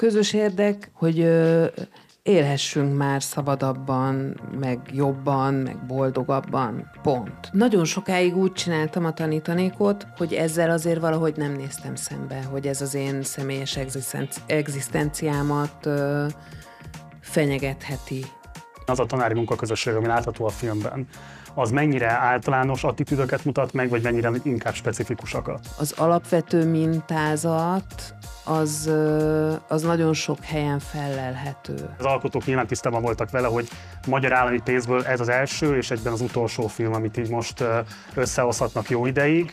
közös érdek, hogy élhessünk már szabadabban, meg jobban, meg boldogabban. Pont. Nagyon sokáig úgy csináltam a tanítanékot, hogy ezzel azért valahogy nem néztem szembe, hogy ez az én személyes egzisztenciámat fenyegetheti. Az a tanári munkaközösség, ami látható a filmben, az mennyire általános attitűdöket mutat meg, vagy mennyire inkább specifikusakat? Az alapvető mintázat az nagyon sok helyen fellelhető. Az alkotók nyilván tisztában voltak vele, hogy Magyar Állami Pénzből ez az első és egyben az utolsó film, amit így most összehozhatnak jó ideig.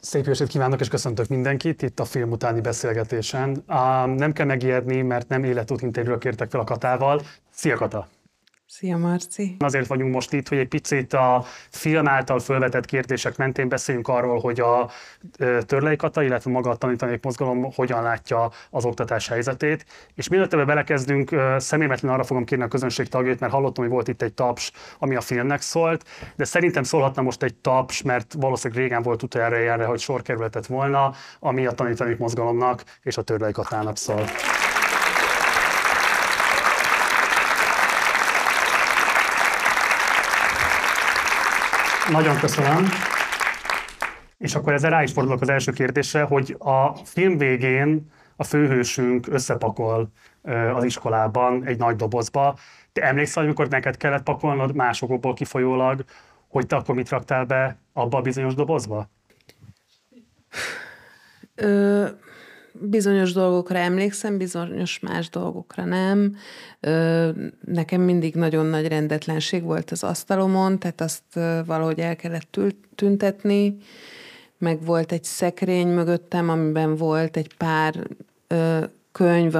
Szép estét kívánok, és köszöntök mindenkit itt a film utáni beszélgetésen. Nem kell megijedni, mert nem életútinterjúra kértek fel a Katával. Szia, Kata! Szia, Marci! Azért vagyunk most itt, hogy egy picit a film által felvetett kérdések mentén beszéljünk arról, hogy a Törley Kata, illetve maga a Tanítanék Mozgalom hogyan látja az oktatás helyzetét. És mielőtt ebbe belekezdünk, személymetlen arra fogom kérni a közönség tagjait, mert hallottam, hogy volt itt egy taps, ami a filmnek szólt, de szerintem szólhatna most egy taps, mert valószínűleg régen volt utoljára ilyenre, hogy sor kerülhetett volna, ami a Tanítanék Mozgalomnak és a Törley Katának szólt. Nagyon köszönöm. És akkor ezzel rá is fordulok az első kérdésre, hogy a film végén a főhősünk összepakol az iskolában egy nagy dobozba. Te emlékszel, amikor neked kellett pakolnod másokból kifolyólag, hogy te akkor mit raktál be abba a bizonyos dobozba? Bizonyos dolgokra emlékszem, bizonyos más dolgokra nem. Nekem mindig nagyon nagy rendetlenség volt az asztalomon, tehát azt valahogy el kellett tüntetni. Meg volt egy szekrény mögöttem, amiben volt egy pár könyv,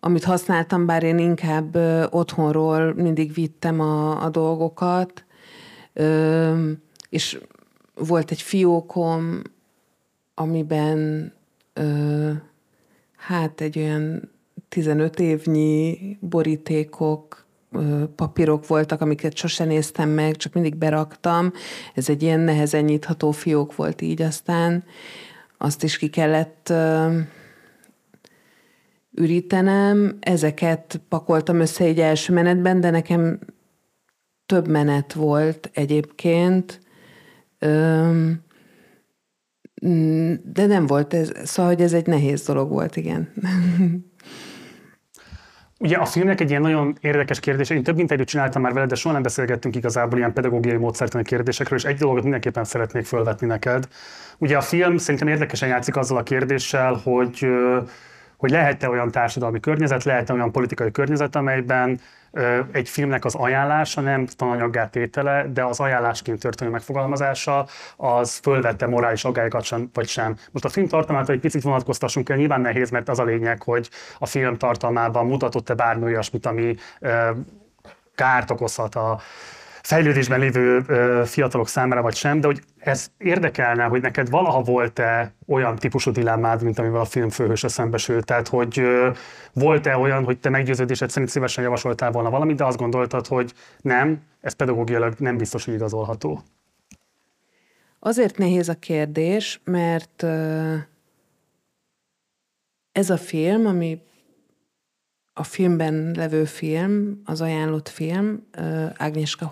amit használtam, bár én inkább otthonról mindig vittem a dolgokat. És volt egy fiókom, amiben egy olyan 15 évnyi borítékok, papírok voltak, amiket sose néztem meg, csak mindig beraktam. Ez egy ilyen nehezen nyitható fiók volt így, aztán azt is ki kellett ürítenem. Ezeket pakoltam össze egy első menetben, de nekem több menet volt egyébként. De nem volt ez, szóval, hogy ez egy nehéz dolog volt, igen. Ugye a filmnek egy ilyen nagyon érdekes kérdés, én több interjút csináltam már veled, de soha nem beszélgettünk igazából ilyen pedagógiai módszertani kérdésekről, és egy dolgot mindenképpen szeretnék fölvetni neked. Ugye a film szerintem érdekesen játszik azzal a kérdéssel, hogy lehet-e olyan társadalmi környezet, lehet-e olyan politikai környezet, amelyben egy filmnek az ajánlása, nem tananyaggá tétele, de az ajánlásként történő megfogalmazása, az fölvette morális aggályokat sem, vagy sem. Most a film tartalmát egy picit vonatkoztassunk el, nyilván nehéz, mert az a lényeg, hogy a film tartalmában mutatott-e bármi olyasmit, ami kárt okozhat a fejlődésben lévő fiatalok számára, vagy sem, de hogy ez érdekelne, hogy neked valaha volt-e olyan típusú dilemmád, mint amivel a film főhőse szembesült, tehát hogy volt-e olyan, hogy te meggyőződésed szerint szívesen javasoltál volna valamit, de azt gondoltad, hogy nem, ez pedagógiailag nem biztos, hogy igazolható. Azért nehéz a kérdés, mert ez a film, ami a filmben levő film, az ajánlott film, Agnieszka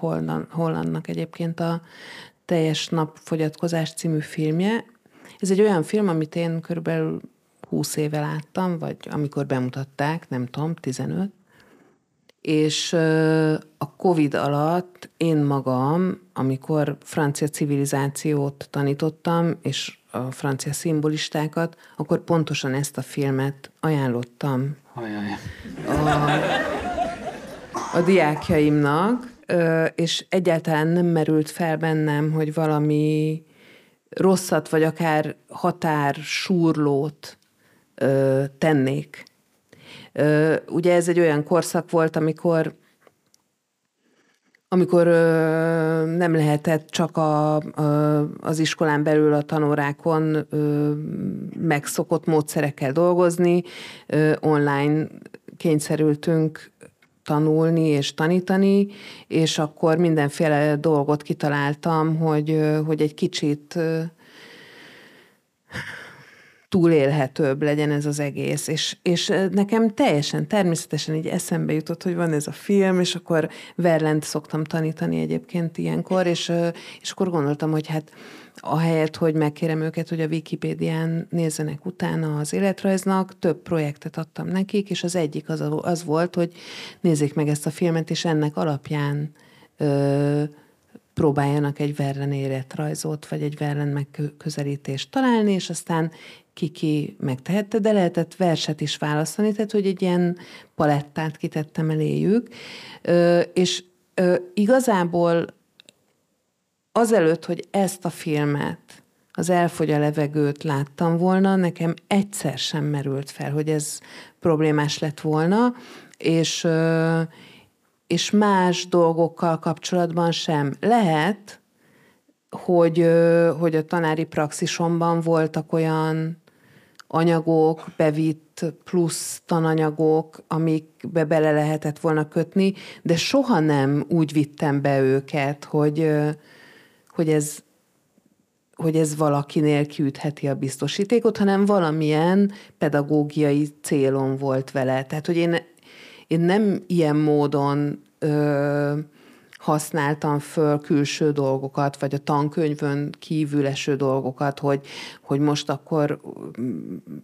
Hollandnak egyébként a Teljes napfogyatkozás című filmje. Ez egy olyan film, amit én körülbelül 20 éve láttam, vagy amikor bemutatták, nem tudom, 15. És a Covid alatt én magam, amikor francia civilizációt tanítottam, és a francia szimbolistákat, akkor pontosan ezt a filmet ajánlottam a diákjaimnak, és egyáltalán nem merült fel bennem, hogy valami rosszat, vagy akár határsúrlót tennék. Ugye ez egy olyan korszak volt, amikor amikor nem lehetett csak az iskolán belül a tanórákon megszokott módszerekkel dolgozni, online kényszerültünk tanulni és tanítani, és akkor mindenféle dolgot kitaláltam, hogy egy kicsit túlélhetőbb legyen ez az egész. És nekem teljesen természetesen így eszembe jutott, hogy van ez a film, és akkor Verlaine-t szoktam tanítani egyébként ilyenkor, és akkor gondoltam, hogy hát ahelyett, hogy megkérem őket, hogy a Wikipédián nézzenek utána az életrajznak, több projektet adtam nekik, és az egyik az volt, hogy nézzék meg ezt a filmet, és ennek alapján próbáljanak egy Verlaine életrajzot, vagy egy Verlaine megközelítést találni, és aztán ki megtehette, de lehetett verset is választani, tehát hogy egy ilyen palettát kitettem eléjük. És igazából azelőtt, hogy ezt a filmet, az Elfogy a levegőt láttam volna, nekem egyszer sem merült fel, hogy ez problémás lett volna, és más dolgokkal kapcsolatban sem. Lehet, hogy a tanári praxisomban voltak olyan anyagok, bevitt plusz tananyagok, amikbe bele lehetett volna kötni, de soha nem úgy vittem be őket, hogy ez valakinél kiütheti a biztosítékot, hanem valamilyen pedagógiai célom volt vele. Tehát, hogy én nem ilyen módon használtam föl külső dolgokat, vagy a tankönyvön kívül eső dolgokat, hogy most akkor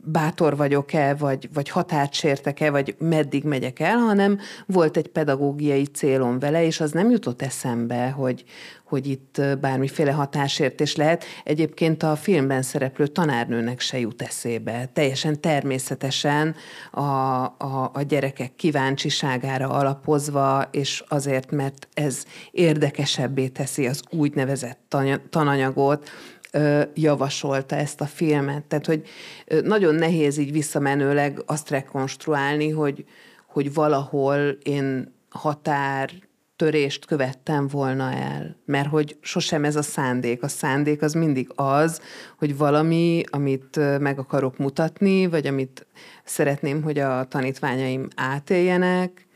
bátor vagyok-e, vagy határt sértek-e, vagy meddig megyek el, hanem volt egy pedagógiai célom vele, és az nem jutott eszembe, hogy itt bármiféle határsértés lehet. Egyébként a filmben szereplő tanárnőnek se jut eszébe. Teljesen természetesen a gyerekek kíváncsiságára alapozva, és azért, mert ez érdekesebbé teszi az úgynevezett tananyagot, javasolta ezt a filmet. Tehát, hogy nagyon nehéz így visszamenőleg azt rekonstruálni, hogy valahol én határtörést követtem volna el. Mert hogy sosem ez a szándék. A szándék az mindig az, hogy valami, amit meg akarok mutatni, vagy amit szeretném, hogy a tanítványaim átéljenek,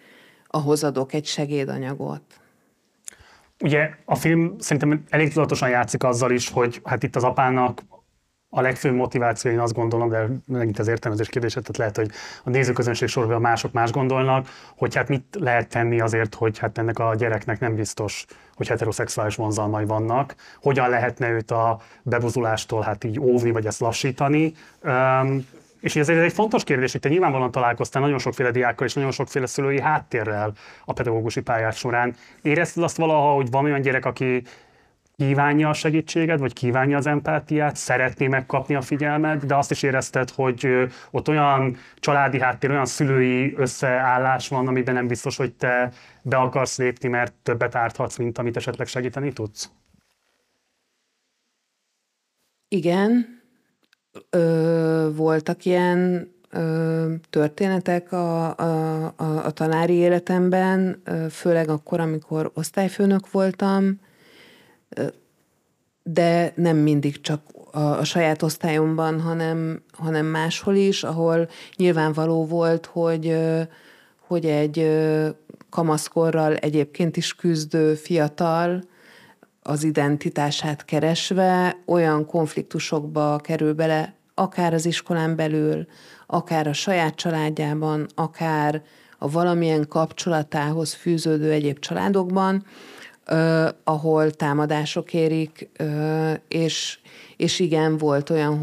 ahhoz adok egy segédanyagot. Ugye a film szerintem elég tudatosan játszik azzal is, hogy hát itt az apának a legfőbb motiváció, én azt gondolom, de megint az értelmezés kérdése, tehát lehet, hogy a nézőközönség sorban a mások más gondolnak, hogy hát mit lehet tenni azért, hogy hát ennek a gyereknek nem biztos, hogy heteroszexuális vonzalmai vannak, hogyan lehetne őt a bebuzulástól hát így óvni, vagy ezt lassítani. És ez egy fontos kérdés, hogy te nyilvánvalóan találkoztál nagyon sokféle diákkal és nagyon sokféle szülői háttérrel a pedagógusi pályád során. Érezted azt valaha, hogy van olyan gyerek, aki kívánja a segítséged, vagy kívánja az empátiát, szeretné megkapni a figyelmet, de azt is érezted, hogy ott olyan családi háttér, olyan szülői összeállás van, amiben nem biztos, hogy te be akarsz lépni, mert többet árthatsz, mint amit esetleg segíteni tudsz? Igen. Voltak ilyen történetek a tanári életemben, főleg akkor, amikor osztályfőnök voltam, de nem mindig csak a saját osztályomban, hanem máshol is, ahol nyilvánvaló volt, hogy egy kamaszkorral egyébként is küzdő fiatal, az identitását keresve olyan konfliktusokba kerül bele, akár az iskolán belül, akár a saját családjában, akár a valamilyen kapcsolatához fűződő egyéb családokban, ahol támadások érik, és igen, volt olyan,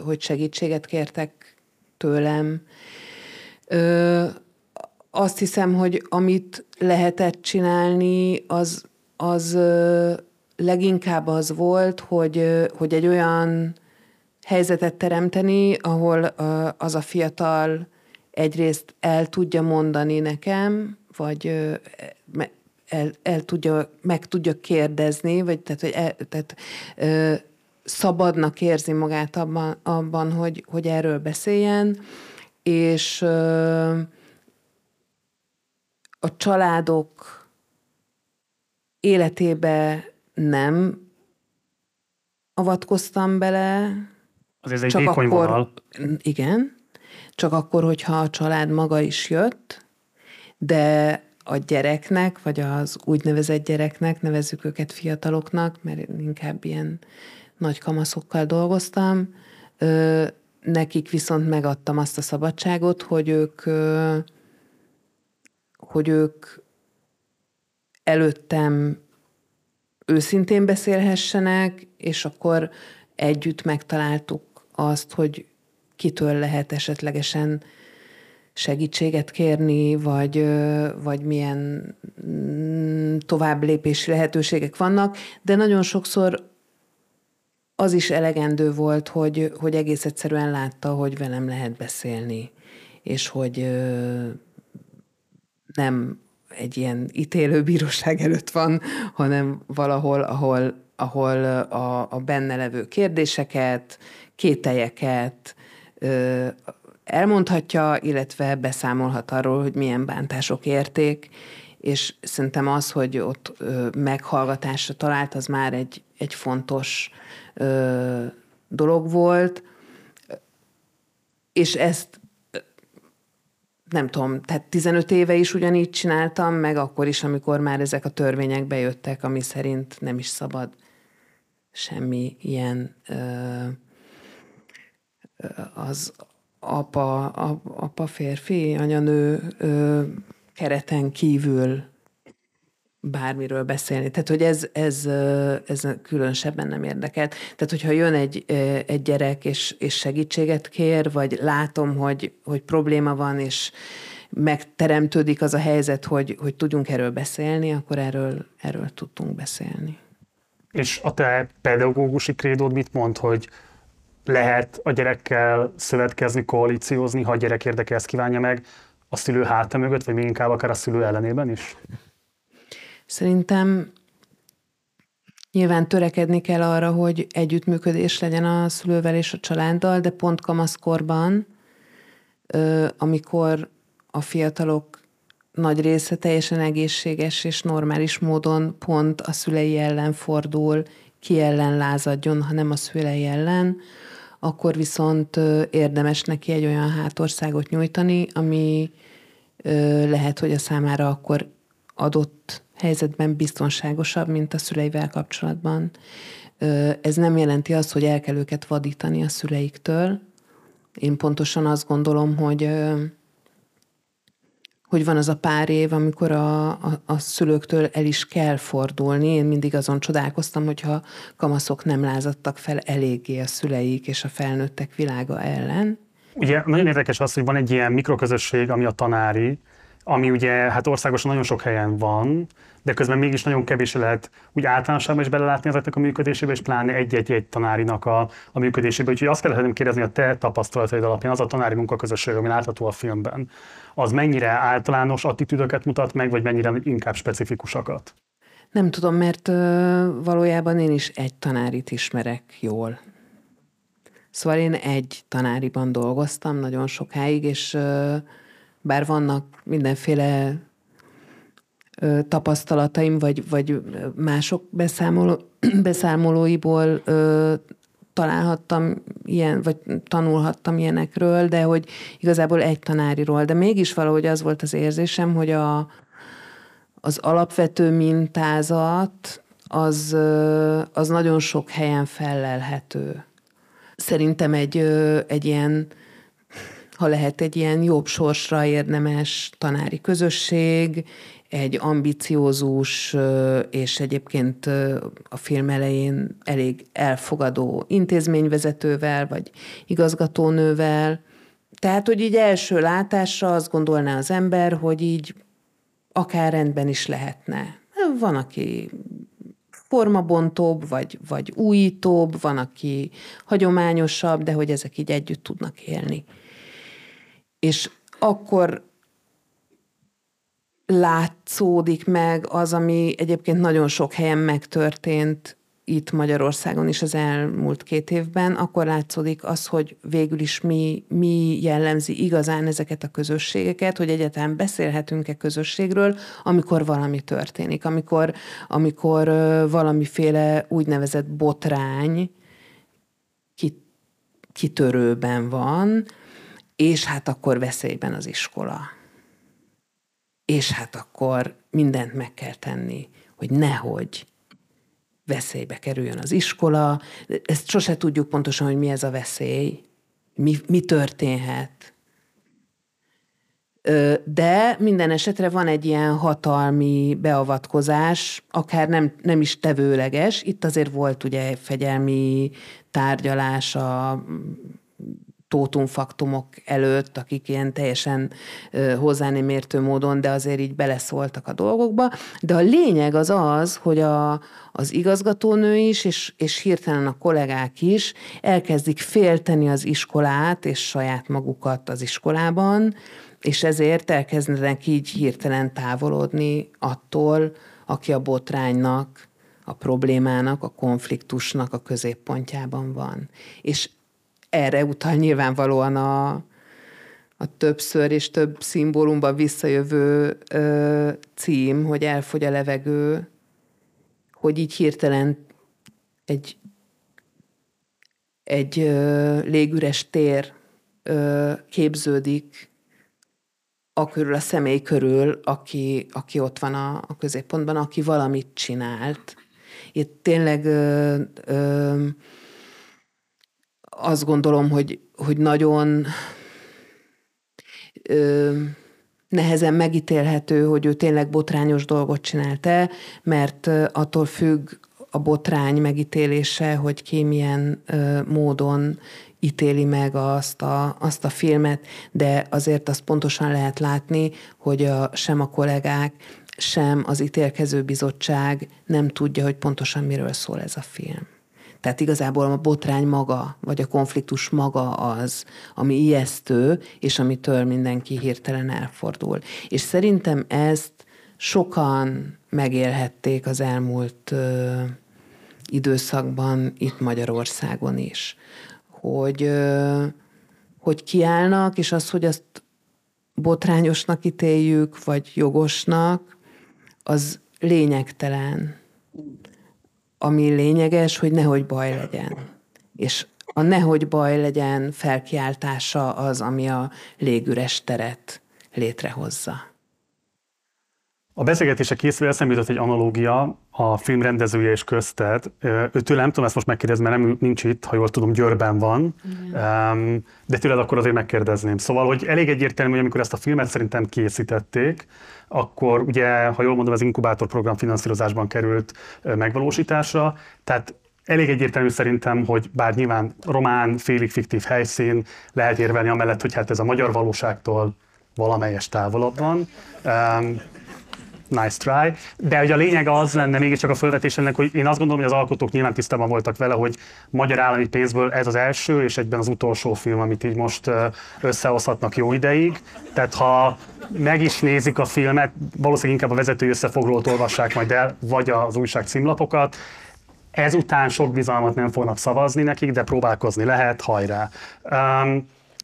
hogy segítséget kértek tőlem. Azt hiszem, hogy amit lehetett csinálni, az leginkább az volt, hogy egy olyan helyzetet teremteni, ahol az a fiatal egyrészt el tudja mondani nekem, vagy meg tudja kérdezni, vagy szabadnak érzi magát abban, hogy erről beszéljen, és a családok életébe nem avatkoztam bele. Azért ez egy vékony vonal. Igen. Csak akkor, hogyha a család maga is jött, de a gyereknek, vagy az úgynevezett gyereknek, nevezzük őket fiataloknak, mert inkább ilyen nagy kamaszokkal dolgoztam, nekik viszont megadtam azt a szabadságot, hogy ők előttem őszintén beszélhessenek, és akkor együtt megtaláltuk azt, hogy kitől lehet esetlegesen segítséget kérni, vagy milyen tovább lépési lehetőségek vannak, de nagyon sokszor az is elegendő volt, hogy egész egyszerűen látta, hogy velem lehet beszélni, és hogy nem egy ilyen ítélőbíróság előtt van, hanem valahol, ahol a benne levő kérdéseket, kételyeket elmondhatja, illetve beszámolhat arról, hogy milyen bántások érték, és szerintem az, hogy ott meghallgatásra talált, az már egy fontos dolog volt, és ezt nem tudom, tehát 15 éve is ugyanígy csináltam, meg akkor is, amikor már ezek a törvények bejöttek, ami szerint nem is szabad semmi ilyen az apa férfi, anyanő kereten kívül bármiről beszélni. Tehát, hogy ez különösebben nem érdekelt. Tehát, hogyha jön egy gyerek, és segítséget kér, vagy látom, hogy probléma van, és megteremtődik az a helyzet, hogy tudjunk erről beszélni, akkor erről tudtunk beszélni. És a te pedagógusi krédód mit mond, hogy lehet a gyerekkel szövetkezni, koalíciózni, ha a gyerek érdeke ezt kívánja meg, a szülő háta mögött, vagy még inkább akár a szülő ellenében is? Szerintem nyilván törekedni kell arra, hogy együttműködés legyen a szülővel és a családdal, de pont kamaszkorban, amikor a fiatalok nagy része teljesen egészséges és normális módon pont a szülei ellen fordul, ki ellen lázadjon, hanem a szülei ellen, akkor viszont érdemes neki egy olyan hátországot nyújtani, ami lehet, hogy a számára akkor adott helyzetben biztonságosabb, mint a szüleivel kapcsolatban. Ez nem jelenti azt, hogy el kell őket vadítani a szüleiktől. Én pontosan azt gondolom, hogy van az a pár év, amikor a szülőktől el is kell fordulni. Én mindig azon csodálkoztam, hogyha kamaszok nem lázadtak fel eléggé a szüleik és a felnőttek világa ellen. Ugye nagyon érdekes az, hogy van egy ilyen mikroközösség, ami a tanári, ami ugye hát országosan nagyon sok helyen van, de közben mégis nagyon kevés lehet úgy általánosságban is belelátni ezeknek a működésébe, és pláne egy-egy tanárinak a működésébe. Úgyhogy azt kellene kérdezni, a te tapasztalataid alapján az a tanári munkaközösség, ami látható a filmben, az mennyire általános attitűdöket mutat meg, vagy mennyire inkább specifikusakat? Nem tudom, mert valójában én is egy tanárit ismerek jól. Szóval én egy tanáriban dolgoztam nagyon sokáig, és bár vannak mindenféle tapasztalataim, vagy mások beszámolóiból találhattam ilyen, vagy tanulhattam ilyenekről, de hogy igazából egy tanáriról. De mégis valahogy az volt az érzésem, hogy az alapvető mintázat az nagyon sok helyen fellelhető. Szerintem egy ilyen, ha lehet, egy ilyen jobb sorsra érdemes tanári közösség, egy ambiciózus és egyébként a film elején elég elfogadó intézményvezetővel, vagy igazgatónővel. Tehát, hogy így első látásra azt gondolná az ember, hogy így akár rendben is lehetne. Van, aki formabontóbb, vagy újítóbb, van, aki hagyományosabb, de hogy ezek így együtt tudnak élni. És akkor látszódik meg az, ami egyébként nagyon sok helyen megtörtént itt Magyarországon is az elmúlt 2 évben, akkor látszódik az, hogy végül is mi jellemzi igazán ezeket a közösségeket, hogy egyáltalán beszélhetünk-e közösségről, amikor valami történik, amikor valamiféle úgynevezett botrány kitörőben van, és hát akkor veszélyben az iskola. És hát akkor mindent meg kell tenni, hogy nehogy veszélybe kerüljön az iskola. Ezt sose tudjuk pontosan, hogy mi ez a veszély, mi történhet. De minden esetre van egy ilyen hatalmi beavatkozás, akár nem is tevőleges. Itt azért volt ugye fegyelmi tárgyalás a tótumfaktumok előtt, akik ilyen teljesen hozzá nem értő módon, de azért így beleszóltak a dolgokba. De a lényeg az az, hogy az igazgatónő is, és hirtelen a kollégák is elkezdik félteni az iskolát, és saját magukat az iskolában, és ezért elkezdenek így hirtelen távolodni attól, aki a botránynak, a problémának, a konfliktusnak a középpontjában van. És erre utal nyilvánvalóan a többször és több szimbólumban visszajövő cím, hogy elfogy a levegő, hogy így hirtelen egy légüres tér képződik a körül, a személy körül, aki ott van a középpontban, aki valamit csinált. Itt tényleg... azt gondolom, hogy nagyon nehezen megítélhető, hogy ő tényleg botrányos dolgot csinálta, mert attól függ a botrány megítélése, hogy ki milyen módon ítéli meg azt a filmet, de azért azt pontosan lehet látni, hogy sem a kollégák, sem az ítélkező bizottság nem tudja, hogy pontosan miről szól ez a film. Tehát igazából a botrány maga, vagy a konfliktus maga az, ami ijesztő, és amitől mindenki hirtelen elfordul. És szerintem ezt sokan megélhették az elmúlt időszakban itt Magyarországon is. Hogy kiállnak, és az, hogy azt botrányosnak ítéljük, vagy jogosnak, az lényegtelen. Ami lényeges, hogy nehogy baj legyen. És a nehogy baj legyen felkiáltása az, ami a légüres teret létrehozza. A beszélgetésre készül eszembe jutott egy analógia a film rendezője és közted. Tőle nem tudom ezt most megkérdezni, mert nincs itt, ha jól tudom, Győrben van. Igen. De tőled akkor azért megkérdezném. Szóval, hogy elég egyértelmű, hogy amikor ezt a filmet szerintem készítették, akkor ugye, ha jól mondom, az inkubátor program finanszírozásban került megvalósításra. Tehát elég egyértelmű szerintem, hogy bár nyilván román, félig fiktív helyszín, lehet érvelni amellett, hogy hát ez a magyar valóságtól valamelyest távolabb van. Nice try. De hogy a lényeg az lenne mégiscsak a fölvetésének, hogy én azt gondolom, hogy az alkotók nyilván tisztában voltak vele, hogy Magyar Állami Pénzből ez az első és egyben az utolsó film, amit így most összehozhatnak jó ideig. Tehát ha meg is nézik a filmet, valószínűleg inkább a vezetői összefoglalót olvassák majd el, vagy az újság címlapokat. Ezután sok bizalmat nem fognak szavazni nekik, de próbálkozni lehet, hajrá!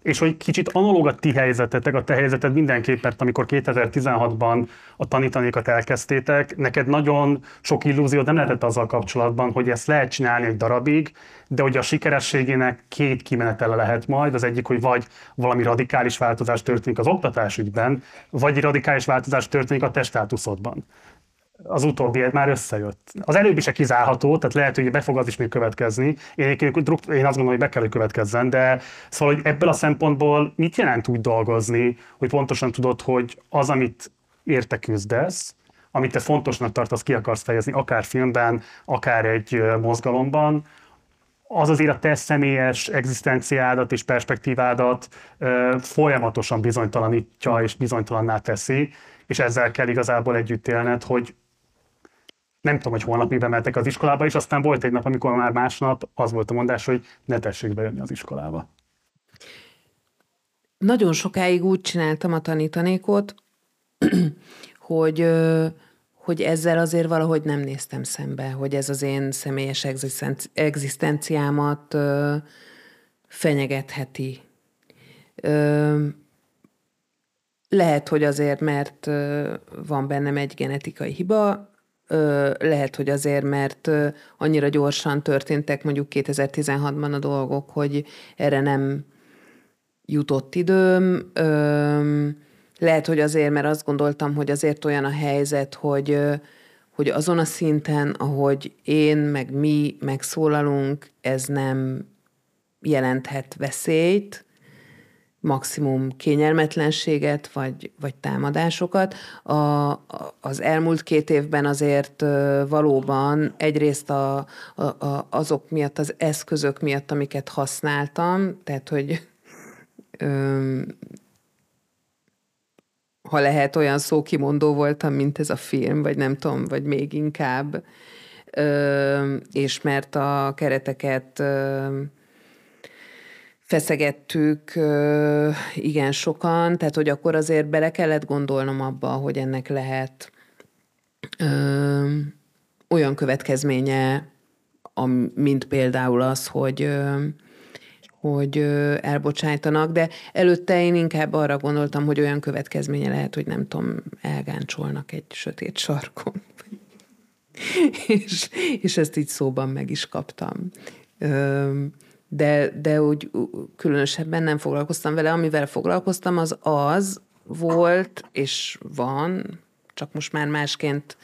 És hogy kicsit analóg a ti helyzetetek, a te helyzeted mindenképp, mert amikor 2016-ban a tanítanékat elkezdtétek, neked nagyon sok illúziód nem lehetett azzal kapcsolatban, hogy ezt lehet csinálni egy darabig, de hogy a sikerességének 2 kimenetele lehet majd, az egyik, hogy vagy valami radikális változás történik az oktatásügyben, vagy radikális változás történik a te státuszodban. Az utóbbi már összejött. Az előbbi se kizárható, tehát lehet, hogy be fog az is még következni. Én azt gondolom, hogy be kell, hogy következzen, de szóval, hogy ebből a szempontból mit jelent úgy dolgozni, hogy pontosan tudod, hogy az, amit érte küzdesz, amit te fontosnak tartasz, ki akarsz fejezni, akár filmben, akár egy mozgalomban, az azért a te személyes egzisztenciádat és perspektívádat folyamatosan bizonytalanítja és bizonytalanná teszi, és ezzel kell igazából együtt élned, hogy nem tudom, hogy holnap miben mentek az iskolába, és aztán volt egy nap, amikor már másnap az volt a mondás, hogy ne tessék bejönni az iskolába. Nagyon sokáig úgy csináltam a tanítanékot, hogy, hogy ezzel azért valahogy nem néztem szembe, hogy ez az én személyes egzisztenciámat fenyegetheti. Lehet, hogy azért, mert van bennem egy genetikai hiba, lehet, hogy azért, mert annyira gyorsan történtek mondjuk 2016-ban a dolgok, hogy erre nem jutott időm. Lehet, hogy azért, mert azt gondoltam, hogy azért olyan a helyzet, hogy azon a szinten, ahogy én, meg mi megszólalunk, ez nem jelenthet veszélyt, maximum kényelmetlenséget, vagy támadásokat. Az elmúlt 2 évben azért valóban egyrészt azok miatt, az eszközök miatt, amiket használtam, tehát, hogy ha lehet, olyan szókimondó voltam, mint ez a film, vagy nem tudom, vagy még inkább, és mert a kereteket feszegettük igen sokan, tehát hogy akkor azért bele kellett gondolnom abba, hogy ennek lehet olyan következménye, mint például az, hogy elbocsájtanak, de előtte én inkább arra gondoltam, hogy olyan következménye lehet, hogy nem tudom, elgáncsolnak egy sötét sarkon. és ezt így szóban meg is kaptam. De úgy különösebben nem foglalkoztam vele. Amivel foglalkoztam, az volt, és van, csak most már másként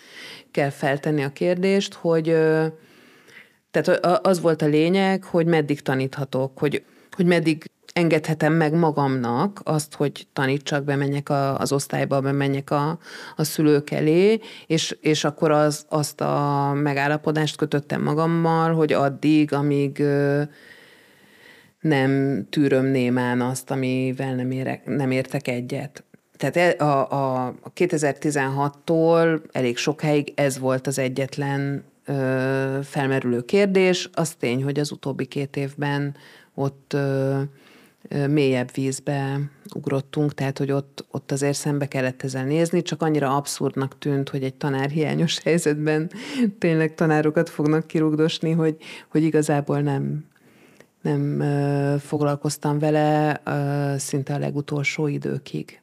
kell feltenni a kérdést, hogy tehát az volt a lényeg, hogy meddig taníthatok, hogy meddig engedhetem meg magamnak azt, hogy tanítsak, bemenjek az osztályba, bemenjek a szülők elé, és akkor azt a megállapodást kötöttem magammal, hogy addig, amíg nem tűröm némán azt, amivel nem értek egyet. Tehát a 2016-tól elég sokáig ez volt az egyetlen felmerülő kérdés. Az tény, hogy az utóbbi 2 évben ott mélyebb vízbe ugrottunk, tehát hogy ott azért szembe kellett ezzel nézni, csak annyira abszurdnak tűnt, hogy egy tanár hiányos helyzetben tényleg tanárokat fognak kirúgdosni, hogy igazából nem foglalkoztam vele szinte a legutolsó időkig.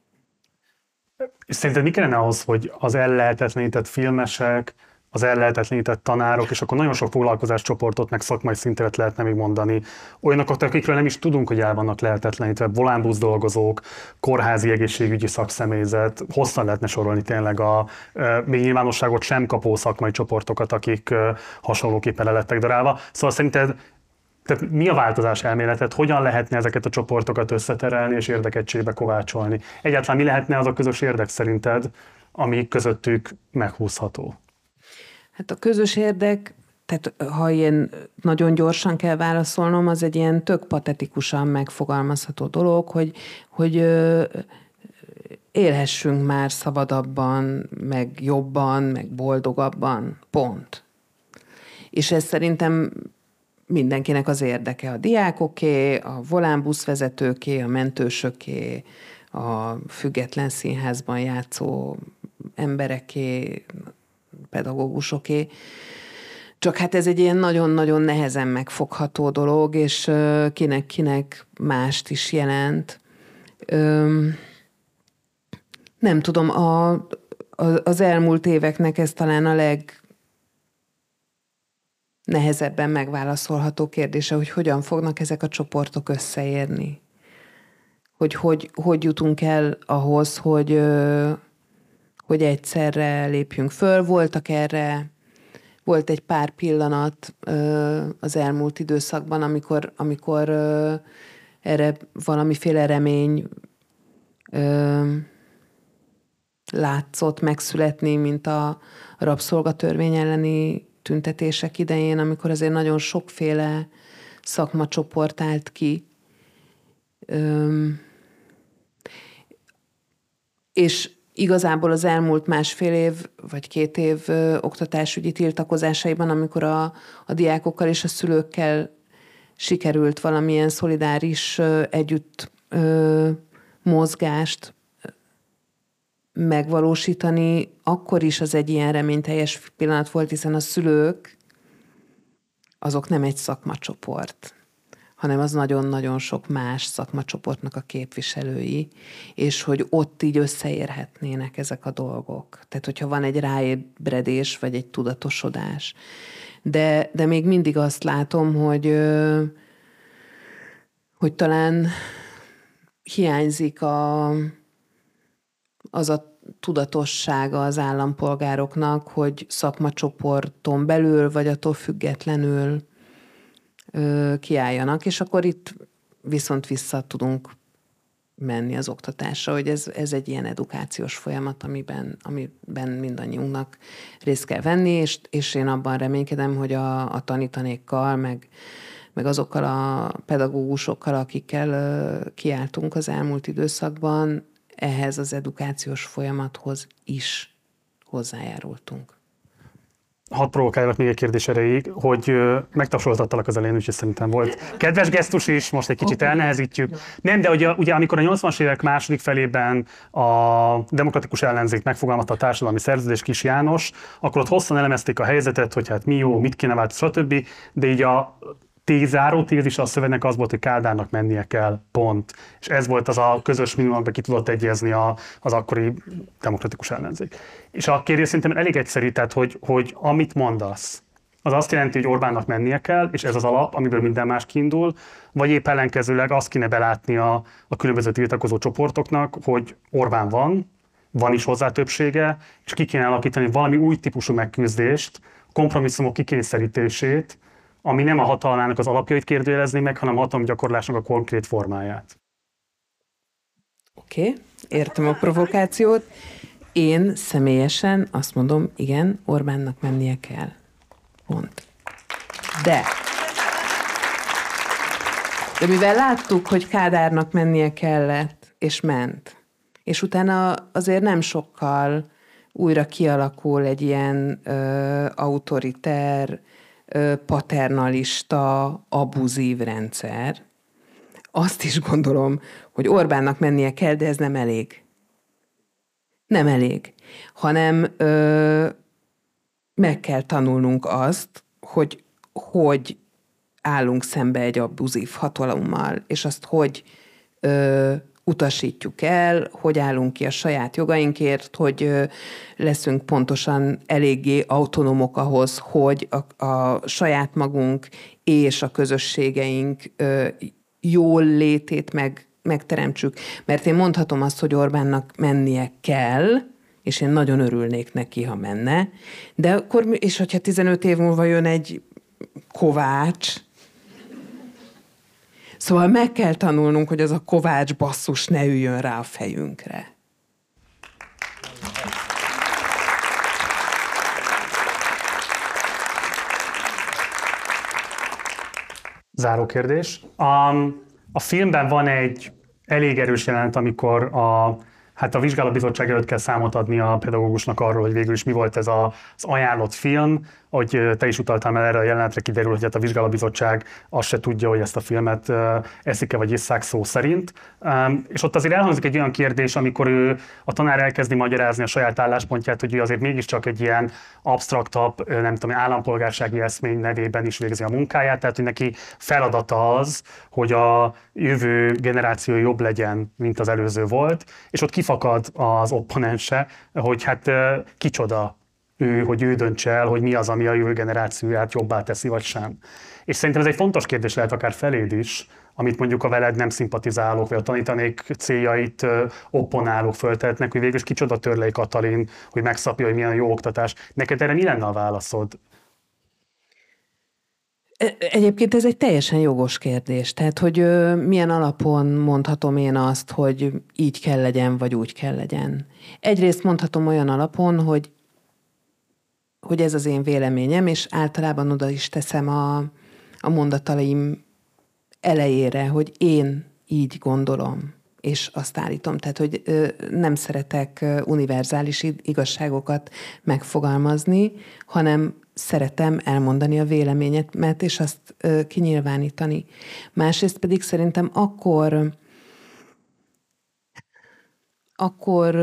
Szerinted mi kellene ahhoz, hogy az ellehetetlenített filmesek, az ellehetetlenített tanárok, és akkor nagyon sok foglalkozáscsoportot, meg szakmai szinteret lehetne még mondani. Olyanokat, akikről nem is tudunk, hogy el vannak lehetetlenítve, volánbusz dolgozók, kórházi egészségügyi szakszemélyzet, hosszan lehetne sorolni tényleg a még nyilvánosságot sem kapó szakmai csoportokat, akik hasonlóképpen le lettek darálva. Szóval szerinted mi a változás elméleted? Hogyan lehetne ezeket a csoportokat összeterelni és érdekettségbe kovácsolni? Egyáltalán mi lehetne az a közös érdek szerinted, ami közöttük meghúzható? Hát a közös érdek, tehát ha ilyen nagyon gyorsan kell válaszolnom, az egy ilyen tök patetikusan megfogalmazható dolog, hogy élhessünk már szabadabban, meg jobban, meg boldogabban, pont. És ez szerintem mindenkinek az érdeke, a diákoké, a volánbuszvezetőké, a mentősöké, a független színházban játszó embereké, pedagógusoké. Csak hát ez egy ilyen nagyon-nagyon nehezen megfogható dolog, és kinek-kinek mást is jelent. Nem tudom, az elmúlt éveknek ez talán a legnehezebben megválaszolható kérdése, hogy hogyan fognak ezek a csoportok összeérni. Hogy jutunk el ahhoz, hogy egyszerre lépjünk föl. Volt egy pár pillanat az elmúlt időszakban, amikor erre valamiféle remény látszott megszületni, mint a rabszolgatörvény elleni tüntetések idején, amikor azért nagyon sokféle szakmacsoport állt ki. És igazából az elmúlt másfél év, vagy 2 év oktatásügyi tiltakozásaiban, amikor a diákokkal és a szülőkkel sikerült valamilyen szolidáris együtt mozgást megvalósítani, akkor is az egy ilyen reményteljes pillanat volt, hiszen a szülők azok nem egy szakmacsoport, hanem az nagyon-nagyon sok más szakmacsoportnak a képviselői, és hogy ott így összeérhetnének ezek a dolgok. Tehát, hogyha van egy ráébredés, vagy egy tudatosodás. De még mindig azt látom, hogy talán hiányzik az a tudatossága az állampolgároknak, hogy szakmacsoporton belül, vagy attól függetlenül kiálljanak, és akkor itt viszont vissza tudunk menni az oktatásra, hogy ez egy ilyen edukációs folyamat, amiben mindannyiunknak részt kell venni, és én abban reménykedem, hogy a tanítanékkal, meg azokkal a pedagógusokkal, akikkel kiálltunk az elmúlt időszakban, ehhez az edukációs folyamathoz is hozzájárultunk. Hadd provokálok még egy kérdés erejéig, hogy megtapsoltattalak az elején, úgyhogy szerintem volt kedves gesztus is, most egy kicsit elnehezítjük. Nem, de ugye amikor a 80-as évek második felében a demokratikus ellenzék megfogalmazta a társadalmi szerződést, Kis János, akkor ott hosszan elemezték a helyzetet, hogy hát mi jó, mit kéne változtatni, stb. De így a záró tézise a szövegnek az volt, hogy Kádárnak mennie kell, pont. És ez volt az a közös minimum, amiben ki tudott egyezni az akkori demokratikus ellenzék. És a kérdés szerintem elég egyszerű, tehát hogy amit mondasz, az azt jelenti, hogy Orbánnak mennie kell, és ez az alap, amiből minden más kiindul, vagy épp ellenkezőleg azt kéne belátni a különböző tiltakozó csoportoknak, hogy Orbán van is hozzá többsége, és ki kéne alakítani valami új típusú megküzdést, kompromisszumok kikényszerítését, ami nem a hatalmának az alapjait kérdőjelezni meg, hanem a hatalomgyakorlásnak a konkrét formáját. Oké, értem a provokációt. Én személyesen azt mondom, igen, Orbánnak mennie kell. Pont. De mivel láttuk, hogy Kádárnak mennie kellett, és ment, és utána azért nem sokkal újra kialakul egy ilyen autoriter, paternalista, abuzív rendszer. Azt is gondolom, hogy Orbánnak mennie kell, de ez nem elég. Nem elég. Hanem meg kell tanulnunk azt, hogy állunk szembe egy abuzív hatalommal, és azt hogy utasítjuk el, hogy állunk ki a saját jogainkért, hogy leszünk pontosan eléggé autonómok ahhoz, hogy a saját magunk és a közösségeink jól létét megteremtsük. Mert én mondhatom azt, hogy Orbánnak mennie kell, és én nagyon örülnék neki, ha menne, de akkor, és hogyha 15 év múlva jön egy Kovács. Szóval meg kell tanulnunk, hogy az a Kovács basszus ne üljön rá a fejünkre. Záró kérdés. A filmben van egy elég erős jelenet, amikor a vizsgálóbizottság előtt kell számot adni a pedagógusnak arról, hogy végül is mi volt ez az ajánlott film. Ahogy te is utaltál már erre a jelenetre, kiderül, hogy a vizsgálóbizottság azt se tudja, hogy ezt a filmet eszik-e vagy isszák szó szerint. És ott azért elhangzik egy olyan kérdés, amikor ő a tanár elkezdi magyarázni a saját álláspontját, hogy ő azért mégiscsak egy ilyen absztraktabb, állampolgársági eszmény nevében is végzi a munkáját, tehát hogy neki feladata az, hogy a jövő generáció jobb legyen, mint az előző volt, és ott kifakad az opponense, hogy hát kicsoda ő, hogy ő döntse el, hogy mi az, ami a jövő generációját jobbá teszi, vagy sem. És szerintem ez egy fontos kérdés lehet akár feléd is, amit mondjuk a veled nem szimpatizálók, vagy a tanítanék céljait opponálók föltehetnek, hogy végül is kicsoda Törley Katalin, hogy megszapja, hogy milyen jó oktatás. Neked erre mi lenne a válaszod? Egyébként ez egy teljesen jogos kérdés. Tehát, hogy milyen alapon mondhatom én azt, hogy így kell legyen, vagy úgy kell legyen. Egyrészt mondhatom olyan alapon, hogy ez az én véleményem, és általában oda is teszem a mondataim elejére, hogy én így gondolom, és azt állítom. Tehát, hogy nem szeretek univerzális igazságokat megfogalmazni, hanem szeretem elmondani a véleményemet, és azt kinyilvánítani. Másrészt pedig szerintem akkor akkor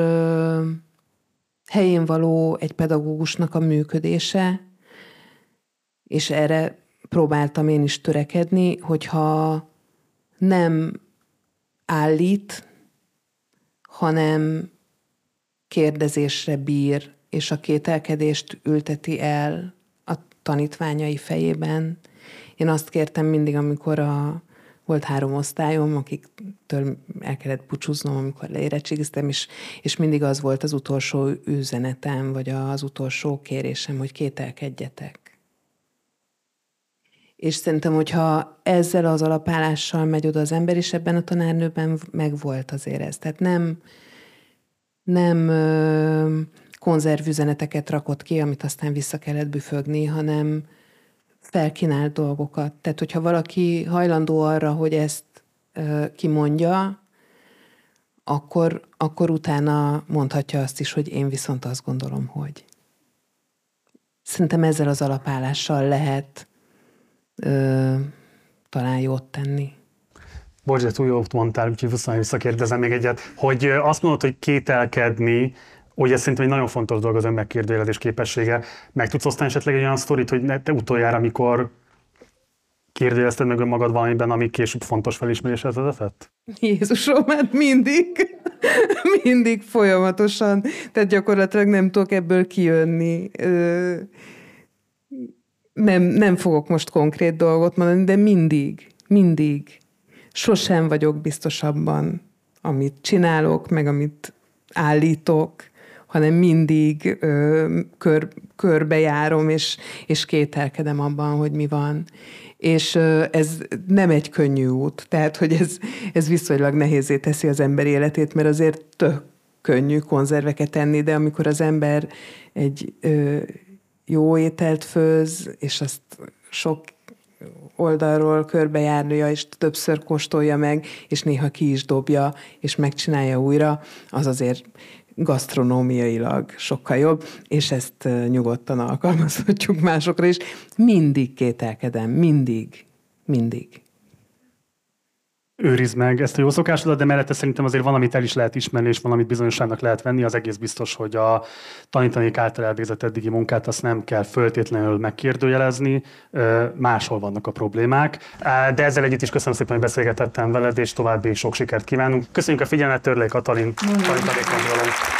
helyén való egy pedagógusnak a működése, és erre próbáltam én is törekedni, hogyha nem állít, hanem kérdezésre bír, és a kételkedést ülteti el a tanítványai fejében. Én azt kértem mindig, amikor volt 3 osztályom, akiktől el kellett búcsúznom, amikor leérettségiztem, és mindig az volt az utolsó üzenetem, vagy az utolsó kérésem, hogy kételkedjetek. És szerintem, hogyha ezzel az alapállással megy oda az ember, és ebben a tanárnőben megvolt azért ez. Tehát nem konzervüzeneteket rakott ki, amit aztán vissza kellett büfögni, hanem felkínált dolgokat. Tehát, hogyha valaki hajlandó arra, hogy ezt kimondja, akkor utána mondhatja azt is, hogy én viszont azt gondolom, hogy. Szerintem ezzel az alapállással lehet talán jót tenni. Bocs, de túl jót mondtál, úgyhogy visszakérdezem még egyet, hogy azt mondod, hogy kételkedni, ugye szerintem egy nagyon fontos dolog az önmegkérdőjelezés képessége. Meg tudsz osztani esetleg egy olyan sztorit, hogy te utoljára, amikor kérdőjelezted meg önmagad valamiben, ami később fontos felismeréshez vezetett? Jézusom, hát mindig folyamatosan. Tehát gyakorlatilag nem tudok ebből kijönni. Nem fogok most konkrét dolgot mondani, de mindig. Sosem vagyok biztos abban, amit csinálok, meg amit állítok, hanem mindig körbejárom, és kételkedem abban, hogy mi van. És ez nem egy könnyű út, tehát hogy ez viszonylag nehézé teszi az ember életét, mert azért tök könnyű konzerveket enni, de amikor az ember egy jó ételt főz, és azt sok oldalról körbejárnia, és többször kóstolja meg, és néha ki is dobja, és megcsinálja újra, az azért gasztronómiailag sokkal jobb, és ezt nyugodtan alkalmazhatjuk másokra is. Mindig kételkedem, mindig. Őrizd meg ezt a jó szokásodat, de mellette szerintem azért valamit el is lehet ismerni, és valamit bizonyosságnak lehet venni. Az egész biztos, hogy a Tanítanék által elvégzett eddigi munkát azt nem kell föltétlenül megkérdőjelezni, máshol vannak a problémák. De ezzel együtt is köszönöm szépen, hogy beszélgettem veled, és további sok sikert kívánunk. Köszönjük a figyelmet, Törley Katalin, Tanítanék Mozgalom.